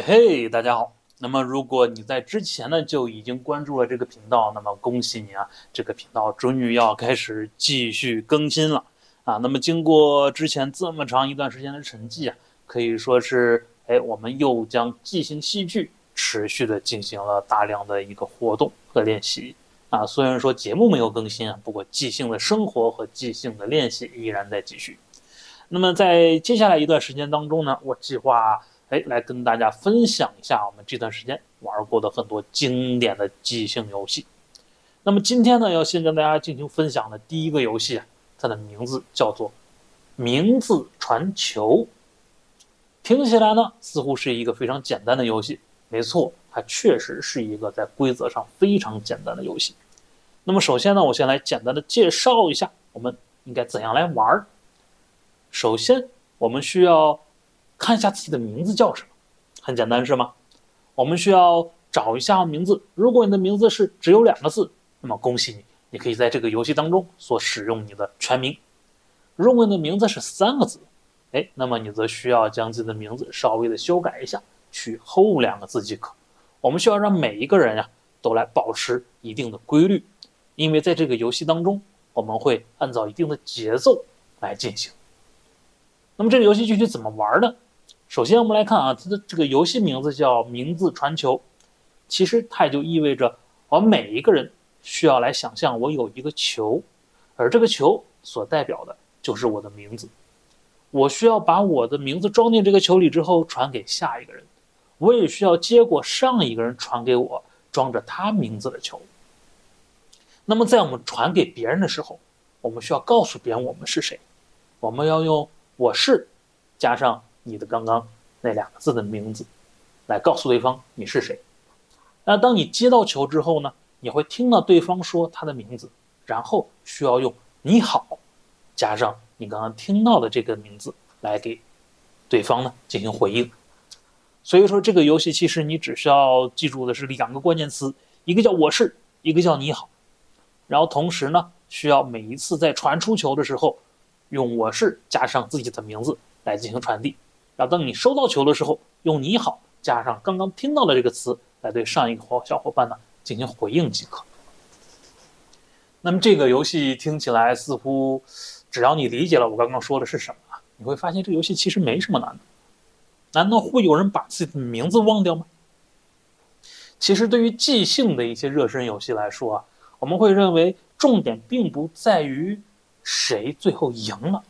嘿，大家好。那么如果你在之前呢就已经关注了这个频道，那么恭喜你啊，这个频道终于要开始继续更新了啊。那么经过之前这么长一段时间的沉寂啊，可以说是我们又将即兴戏剧持续的进行了大量的一个活动和练习啊。虽然说节目没有更新啊，不过即兴的生活和即兴的练习依然在继续。那么在接下来一段时间当中呢，我计划来跟大家分享一下我们这段时间玩过的很多经典的即兴游戏。那么今天呢，要先跟大家进行分享的第一个游戏啊，它的名字叫做名字传球。听起来呢，似乎是一个非常简单的游戏，没错，它确实是一个在规则上非常简单的游戏。那么首先呢，我先来简单的介绍一下我们应该怎样来玩。首先，我们需要看一下自己的名字叫什么，很简单是吗？我们需要找一下名字，如果你的名字是只有2个字，那么恭喜你，你可以在这个游戏当中所使用你的全名。如果你的名字是3个字，那么你则需要将自己的名字稍微的修改一下，取后2个字即可。我们需要让每一个人啊都来保持一定的规律，因为在这个游戏当中，我们会按照一定的节奏来进行。那么这个游戏具体怎么玩呢？首先我们来看啊，它的这个游戏名字叫名字传球，其实它也就意味着我们每一个人需要来想象我有一个球，而这个球所代表的就是我的名字。我需要把我的名字装进这个球里之后传给下一个人，我也需要接过上一个人传给我装着他名字的球。那么在我们传给别人的时候，我们需要告诉别人我们是谁，我们要用我是加上你的刚刚那2个字的名字来告诉对方你是谁。那当你接到球之后呢，你会听到对方说他的名字，然后需要用你好加上你刚刚听到的这个名字来给对方呢进行回应。所以说这个游戏其实你只需要记住的是2个关键词，一个叫我是，一个叫你好。然后同时呢，需要每一次在传出球的时候用我是加上自己的名字来进行传递，然后当你收到球的时候，用你好加上刚刚听到的这个词来对上一个小伙伴呢进行回应即可。那么这个游戏听起来似乎只要你理解了我刚刚说的是什么，你会发现这个游戏其实没什么难的。难道会有人把自己的名字忘掉吗？其实对于即兴的一些热身游戏来说啊，我们会认为重点并不在于谁最后赢了，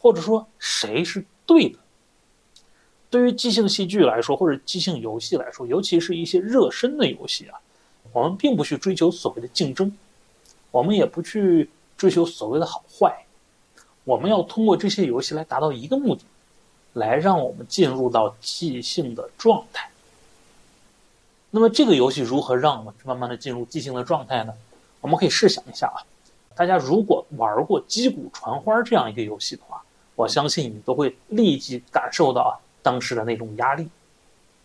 或者说谁是对的。对于即兴戏剧来说，或者即兴游戏来说，尤其是一些热身的游戏啊，我们并不去追求所谓的竞争，我们也不去追求所谓的好坏，我们要通过这些游戏来达到一个目的，来让我们进入到即兴的状态。那么这个游戏如何让我们慢慢的进入即兴的状态呢？我们可以试想一下啊，大家如果玩过击鼓传花这样一个游戏的话，我相信你都会立即感受到啊当时的那种压力。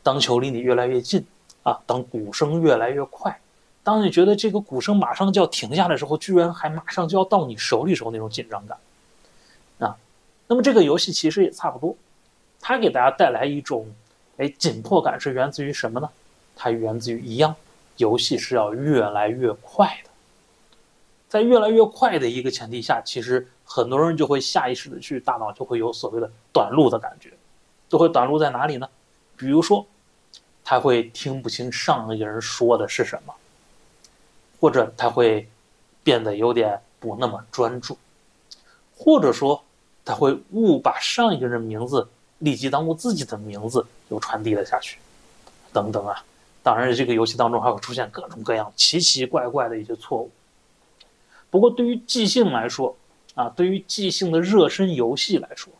当球离你越来越近啊，当鼓声越来越快，当你觉得这个鼓声马上就要停下的时候，居然还马上就要到你手里时候那种紧张感啊。那么这个游戏其实也差不多，它给大家带来一种紧迫感是源自于什么呢？它源自于一样，游戏是要越来越快的。在越来越快的一个前提下，其实很多人就会下意识的去，大脑就会有所谓的短路的感觉。都会短路在哪里呢？比如说他会听不清上一个人说的是什么，或者他会变得有点不那么专注，或者说他会误把上一个人名字立即当做自己的名字就传递了下去等等啊。当然这个游戏当中还会出现各种各样奇奇怪怪的一些错误。不过对于即兴来说啊，对于即兴的热身游戏来说，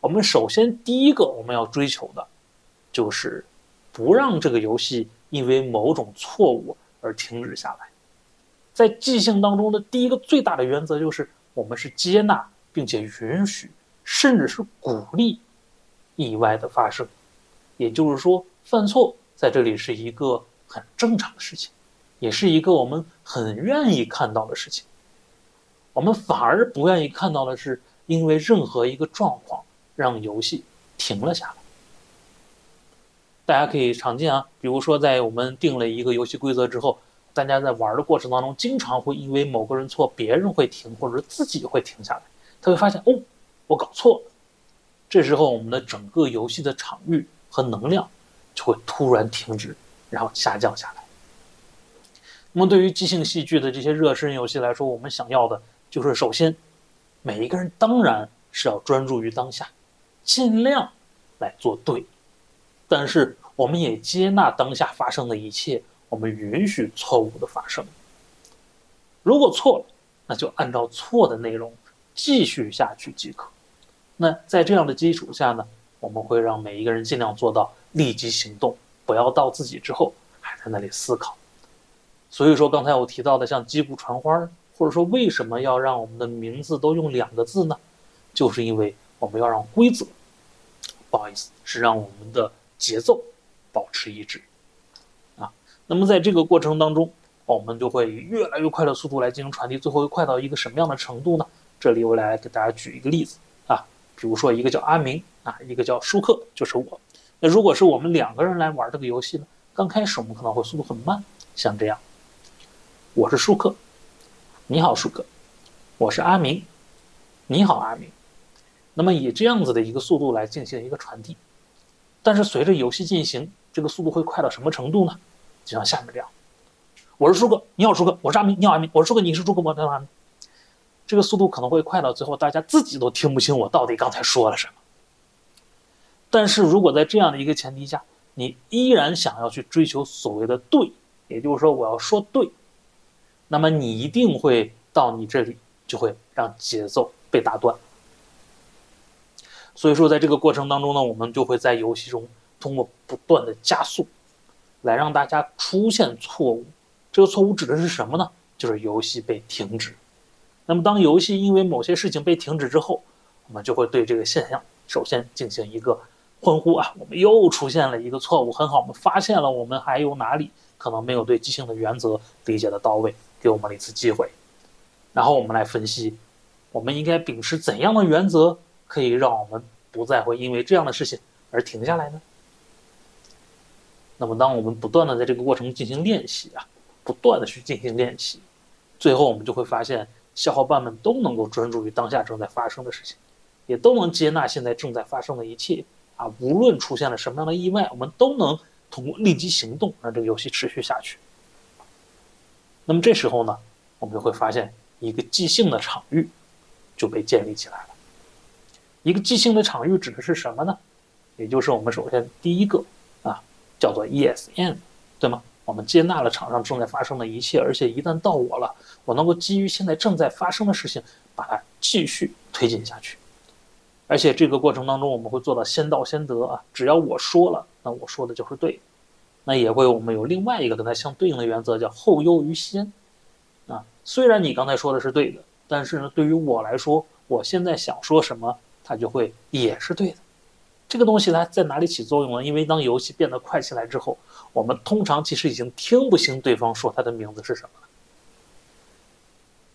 我们首先第一个我们要追求的就是不让这个游戏因为某种错误而停止下来。在即兴当中的第一个最大的原则就是我们是接纳并且允许甚至是鼓励意外的发生。也就是说犯错在这里是一个很正常的事情，也是一个我们很愿意看到的事情。我们反而不愿意看到的是因为任何一个状况让游戏停了下来。大家可以常见啊，比如说在我们定了一个游戏规则之后，大家在玩的过程当中，经常会因为某个人错，别人会停，或者自己会停下来，他会发现哦，我搞错了。这时候我们的整个游戏的场域和能量就会突然停止，然后下降下来。那么对于即兴戏剧的这些热身游戏来说，我们想要的就是首先，每一个人当然是要专注于当下，尽量来做对。但是我们也接纳当下发生的一切，我们允许错误的发生。如果错了，那就按照错的内容继续下去即可。那在这样的基础下呢，我们会让每一个人尽量做到立即行动，不要到自己之后还在那里思考。所以说刚才我提到的像击鼓传花，或者说为什么要让我们的名字都用两个字呢？就是因为我们要让规则，不好意思，是让我们的节奏保持一致啊。那么在这个过程当中，我们就会以越来越快的速度来进行传递，最后快到一个什么样的程度呢？这里我来给大家举一个例子啊，比如说一个叫阿明啊，一个叫舒克，就是我。那如果是我们两个人来玩这个游戏呢，刚开始我们可能会速度很慢，像这样，我是舒克，你好舒克，我是阿明，你好阿明。那么以这样子的一个速度来进行一个传递。但是随着游戏进行，这个速度会快到什么程度呢？就像下面这样，我是舒克，你好舒克，我是阿明，你好阿明，我是舒克，你是舒克，我是阿明。这个速度可能会快到最后，大家自己都听不清我到底刚才说了什么。但是如果在这样的一个前提下，你依然想要去追求所谓的对，也就是说我要说对，那么你一定会到你这里就会让节奏被打断。所以说在这个过程当中呢，我们就会在游戏中通过不断的加速来让大家出现错误。这个错误指的是什么呢？就是游戏被停止。那么当游戏因为某些事情被停止之后，我们就会对这个现象首先进行一个欢呼啊，我们又出现了一个错误，很好，我们发现了我们还有哪里可能没有对即兴的原则理解的到位，给我们了一次机会。然后我们来分析我们应该秉持怎样的原则可以让我们不再会因为这样的事情而停下来呢？那么当我们不断的在这个过程进行练习啊，不断的去进行练习，最后我们就会发现小伙伴们都能够专注于当下正在发生的事情，也都能接纳现在正在发生的一切啊，无论出现了什么样的意外，我们都能通过立即行动让这个游戏持续下去。那么这时候呢，我们就会发现一个即兴的场域就被建立起来了。一个即兴的场域指的是什么呢？也就是我们首先第一个啊，叫做 ESM， 对吗？我们接纳了场上正在发生的一切，而且一旦到我了，我能够基于现在正在发生的事情把它继续推进下去。而且这个过程当中我们会做到先到先得啊，只要我说了，那我说的就是对。那也会我们有另外一个跟它相对应的原则，叫后优于先啊。虽然你刚才说的是对的，但是呢，对于我来说，我现在想说什么它就会也是对的。这个东西呢，在哪里起作用呢？因为当游戏变得快起来之后，我们通常其实已经听不清对方说他的名字是什么了。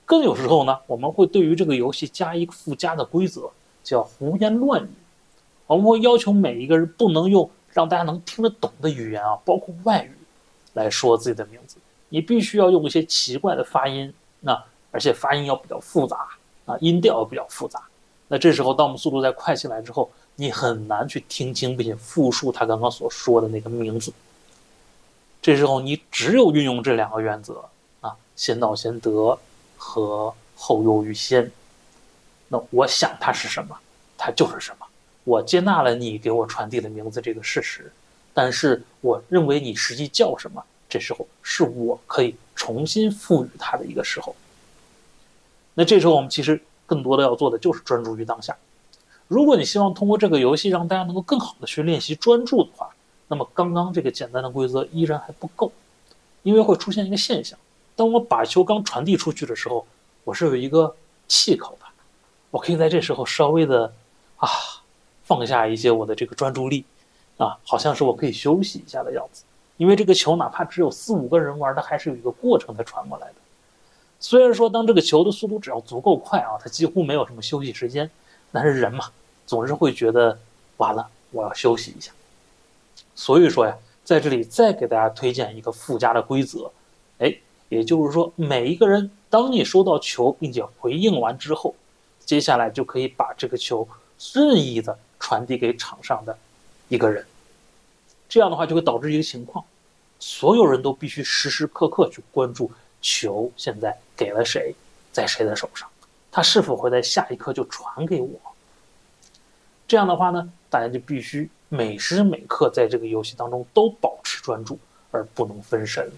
更有时候呢，我们会对于这个游戏加一个附加的规则，叫胡言乱语。我们会要求每一个人不能用让大家能听得懂的语言啊，包括外语，来说自己的名字。你必须要用一些奇怪的发音，那而且发音要比较复杂啊，音调要比较复杂。那这时候当我们速度再快起来之后，你很难去听清并且复述他刚刚所说的那个名字。这时候你只有运用这两个原则啊，先到先得和后优于先。那我想它是什么，它就是什么。我接纳了你给我传递的名字这个事实，但是我认为你实际叫什么，这时候是我可以重新赋予它的一个时候。那这时候我们其实更多的要做的就是专注于当下。如果你希望通过这个游戏让大家能够更好的去练习专注的话，那么刚刚这个简单的规则依然还不够。因为会出现一个现象，当我把球刚传递出去的时候，我是有一个气口的，我可以在这时候稍微的啊放下一些我的这个专注力啊，好像是我可以休息一下的样子。因为这个球哪怕只有四五个人玩，它还是有一个过程才传过来的。虽然说当这个球的速度只要足够快啊，它几乎没有什么休息时间，但是人嘛，总是会觉得完了，我要休息一下。所以说呀，在这里再给大家推荐一个附加的规则，也就是说，每一个人当你收到球并且回应完之后，接下来就可以把这个球任意的传递给场上的一个人。这样的话就会导致一个情况，所有人都必须时时刻刻去关注球现在给了谁，在谁的手上，他是否会在下一刻就传给我。这样的话呢，大家就必须每时每刻在这个游戏当中都保持专注，而不能分神。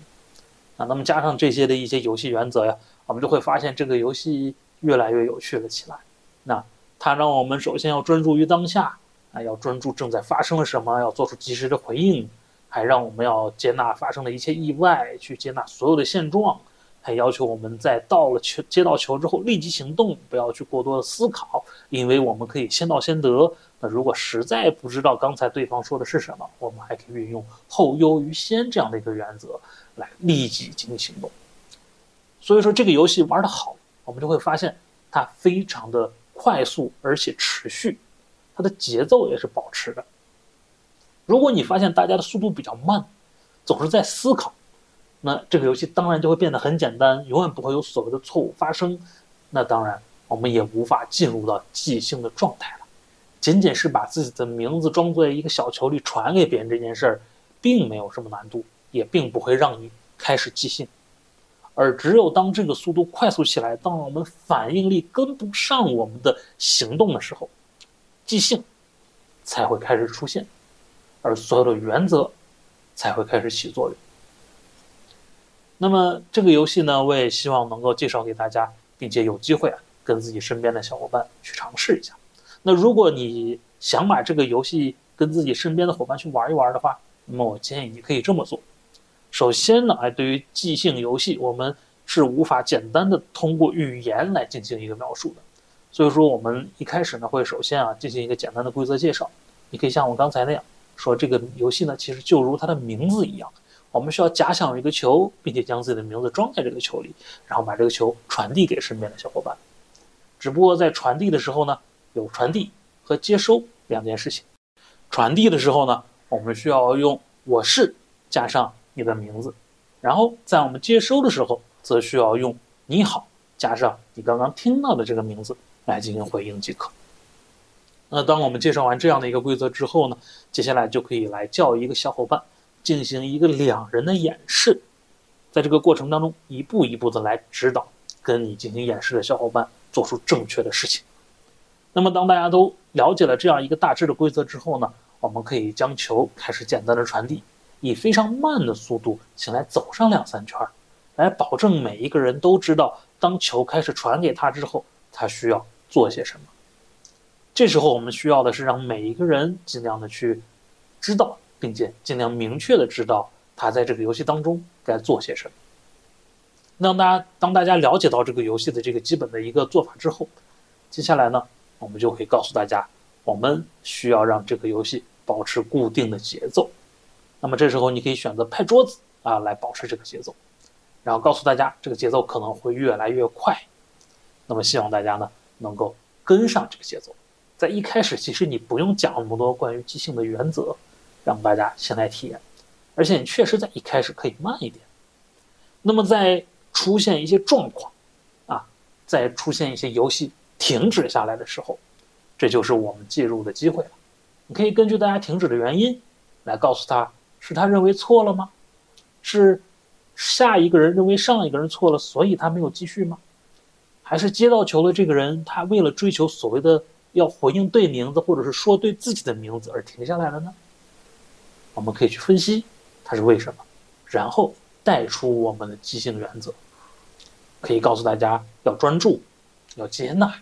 那么加上这些的一些游戏原则呀，我们就会发现这个游戏越来越有趣了起来。那它让我们首先要专注于当下，要专注正在发生了什么，要做出及时的回应，还让我们要接纳发生的一切意外，去接纳所有的现状，还要求我们在接到球之后立即行动，不要去过多的思考，因为我们可以先到先得。那如果实在不知道刚才对方说的是什么，我们还可以运用后优于先这样的一个原则来立即进行行动。所以说这个游戏玩得好，我们就会发现它非常的快速而且持续，它的节奏也是保持的。如果你发现大家的速度比较慢，总是在思考，那这个游戏当然就会变得很简单，永远不会有所谓的错误发生。那当然我们也无法进入到即兴的状态了，仅仅是把自己的名字装在一个小球里传给别人这件事儿，并没有什么难度，也并不会让你开始即兴。而只有当这个速度快速起来，当我们反应力跟不上我们的行动的时候，即兴才会开始出现，而所有的原则才会开始起作用。那么这个游戏呢，我也希望能够介绍给大家，并且有机会跟自己身边的小伙伴去尝试一下。那如果你想把这个游戏跟自己身边的伙伴去玩一玩的话，那么我建议你可以这么做。首先呢，对于即兴游戏，我们是无法简单的通过语言来进行一个描述的，所以说我们一开始呢，会首先进行一个简单的规则介绍。你可以像我刚才那样说，这个游戏呢，其实就如它的名字一样，我们需要假想一个球，并且将自己的名字装在这个球里，然后把这个球传递给身边的小伙伴。只不过在传递的时候呢，有传递和接收两件事情。传递的时候呢，我们需要用我是加上你的名字，然后在我们接收的时候，则需要用你好加上你刚刚听到的这个名字来进行回应即可。那当我们介绍完这样的一个规则之后呢，接下来就可以来叫一个小伙伴进行一个两人的演示。在这个过程当中，一步一步的来指导跟你进行演示的小伙伴做出正确的事情。那么当大家都了解了这样一个大致的规则之后呢，我们可以将球开始简单的传递，以非常慢的速度请来走上两三圈，来保证每一个人都知道当球开始传给他之后，他需要做些什么。这时候我们需要的是让每一个人尽量的去知道，并且尽量明确的知道他在这个游戏当中该做些什么。当大家了解到这个游戏的这个基本的一个做法之后，接下来呢，我们就可以告诉大家，我们需要让这个游戏保持固定的节奏。那么这时候你可以选择拍桌子来保持这个节奏，然后告诉大家这个节奏可能会越来越快。那么希望大家呢能够跟上这个节奏。在一开始其实你不用讲那么多关于即兴的原则，让大家先来体验，而且你确实在一开始可以慢一点。那么在出现一些状况在出现一些游戏停止下来的时候，这就是我们介入的机会了。你可以根据大家停止的原因来告诉他，是他认为错了吗？是下一个人认为上一个人错了，所以他没有继续吗？还是接到球的这个人，他为了追求所谓的要回应对名字或者是说对自己的名字而停下来了呢？我们可以去分析它是为什么，然后带出我们的即兴原则。可以告诉大家要专注，要接纳，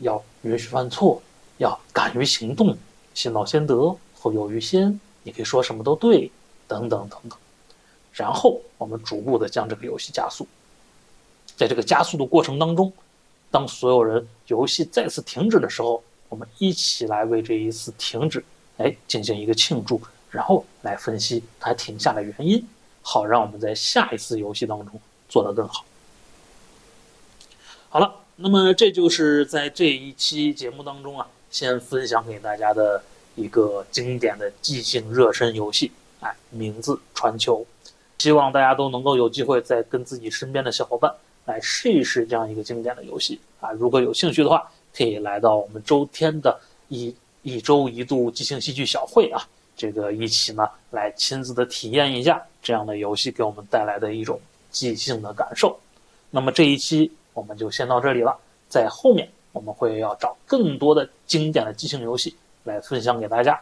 要允许犯错，要敢于行动，先到先得，后有余先，你可以说什么都对，等等等等。然后我们逐步的将这个游戏加速。在这个加速的过程当中，当所有人游戏再次停止的时候，我们一起来为这一次停止进行一个庆祝，然后来分析它停下的原因，好让我们在下一次游戏当中做得更好。好了，那么这就是在这一期节目当中先分享给大家的一个经典的即兴热身游戏哎，名字传球。希望大家都能够有机会再跟自己身边的小伙伴来试一试这样一个经典的游戏啊！如果有兴趣的话，可以来到我们周天的一周一度即兴戏剧小会啊，这个一起呢来亲自的体验一下这样的游戏给我们带来的一种即兴的感受。那么这一期我们就先到这里了，在后面我们会要找更多的经典的即兴游戏来分享给大家。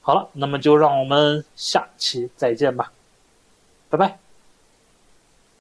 好了，那么就让我们下期再见吧，拜拜。